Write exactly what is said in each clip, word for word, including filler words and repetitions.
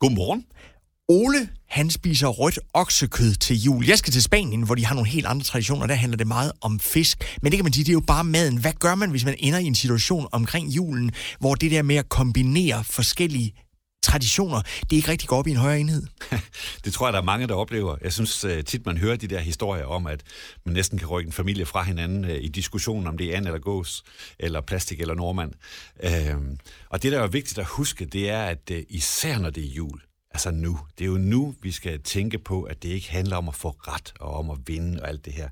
Godmorgen. Ole, han spiser rødt oksekød til jul. Jeg skal til Spanien, hvor de har nogle helt andre traditioner. Der handler det meget om fisk. Men det kan man sige, det er jo bare maden. Hvad gør man, hvis man ender i en situation omkring julen, hvor det der med at kombinere forskellige traditioner, det er ikke rigtig går op i en højere enhed? Det tror jeg, der er mange, der oplever. Jeg synes tit, man hører de der historier om, at man næsten kan rykke en familie fra hinanden i diskussionen, om det er and eller gås, eller plastik eller nordmand. Og det, der er vigtigt at huske, det er, at især når det er jul, altså nu, det er jo nu, vi skal tænke på, at det ikke handler om at få ret og om at vinde og alt det her,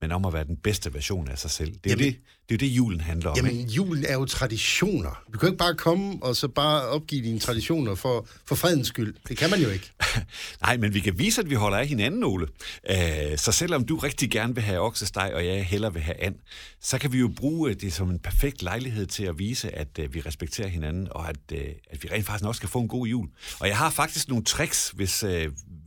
men om at være den bedste version af sig selv. Det er, jamen, jo, det, det, er jo det, julen handler om. Jamen, ikke? Julen er jo traditioner. Du kan jo ikke bare komme og så bare opgive dine traditioner for, for fredens skyld. Det kan man jo ikke. Nej, men vi kan vise, at vi holder af hinanden, Ole. Æh, så selvom du rigtig gerne vil have oksesteg, og jeg hellere vil have and, så kan vi jo bruge det som en perfekt lejlighed til at vise, at uh, vi respekterer hinanden, og at, uh, at vi rent faktisk også skal få en god jul. Og jeg har faktisk nogle tricks, hvis, uh,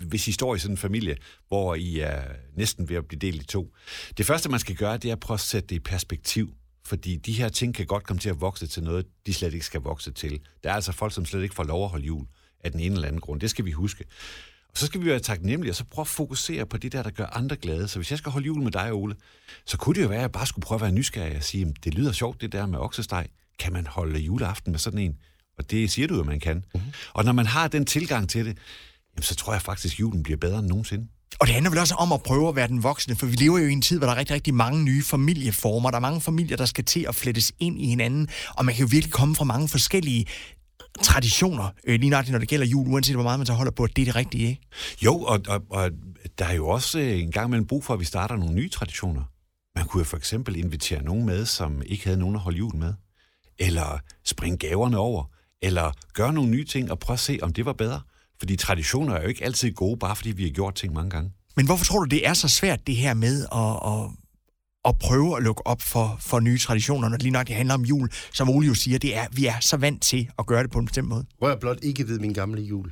hvis I står i sådan en familie, hvor I er næsten ved at blive delt i to. Det første, man skal gøre, det er at prøve at sætte det i perspektiv, fordi de her ting kan godt komme til at vokse til noget, de slet ikke skal vokse til. Der er altså folk, som slet ikke får lov at holde jul af den ene eller anden grund. Det skal vi huske. Og så skal vi være taknemmelige, og så prøve at fokusere på det der, der gør andre glade. Så hvis jeg skal holde jul med dig, Ole, så kunne det jo være, at jeg bare skulle prøve at være nysgerrig og sige, det lyder sjovt, det der med oksesteg. Kan man holde juleaften med sådan en? Og det siger du jo, man kan. Mm-hmm. Og når man har den tilgang til det, jamen, så tror jeg faktisk, at julen bliver bedre end nogensinde. Og det handler vel også om at prøve at være den voksne, for vi lever jo i en tid, hvor der er rigtig, rigtig mange nye familieformer. Der er mange familier, der skal til at flettes ind i hinanden, og man kan jo virkelig komme fra mange forskellige traditioner, øh, lige nøjagtigt, når det gælder jul, uanset hvor meget man så holder på, at det er det rigtige, ikke? Jo, og, og, og der er jo også en gang imellem brug for, at vi starter nogle nye traditioner. Man kunne jo for eksempel invitere nogen med, som ikke havde nogen at holde jul med, eller springe gaverne over, eller gøre nogle nye ting og prøve at se, om det var bedre. Fordi traditioner er jo ikke altid gode, bare fordi vi har gjort ting mange gange. Men hvorfor tror du, det er så svært, det her med at, at, at prøve at lukke op for, for nye traditioner, når lige nok det handler om jul, som Ole jo siger, det er, vi er så vant til at gøre det på en bestemt måde? Rør blot ikke ved min gamle jul.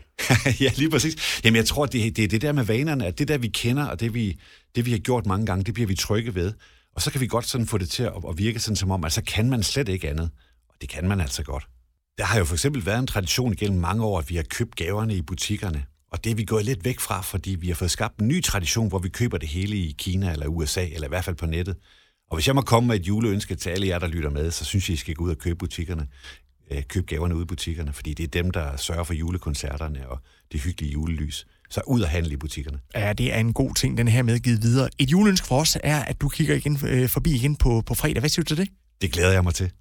Ja, lige præcis. Jamen, jeg tror, det, det er det der med vanerne, at det der, vi kender, og det vi, det, vi har gjort mange gange, det bliver vi trygge ved. Og så kan vi godt sådan få det til at, at virke sådan som om, altså kan man slet ikke andet. Og det kan man altså godt. Der har jo for eksempel været en tradition gennem mange år, at vi har købt gaverne i butikkerne. Og det er vi gået lidt væk fra, fordi vi har fået skabt en ny tradition, hvor vi køber det hele i Kina eller U S A, eller i hvert fald på nettet. Og hvis jeg må komme med et juleønske til alle jer, der lytter med, så synes jeg, I skal gå ud og købe butikkerne. Køb gaverne ude i butikkerne, fordi det er dem, der sørger for julekoncerterne og det hyggelige julelys. Så ud og handle i butikkerne. Ja, det er en god ting, den her med givet videre. Et juleønske for os er, at du kigger igen, øh, forbi igen på, på fredag. Hvad siger du til det? Det glæder jeg mig til.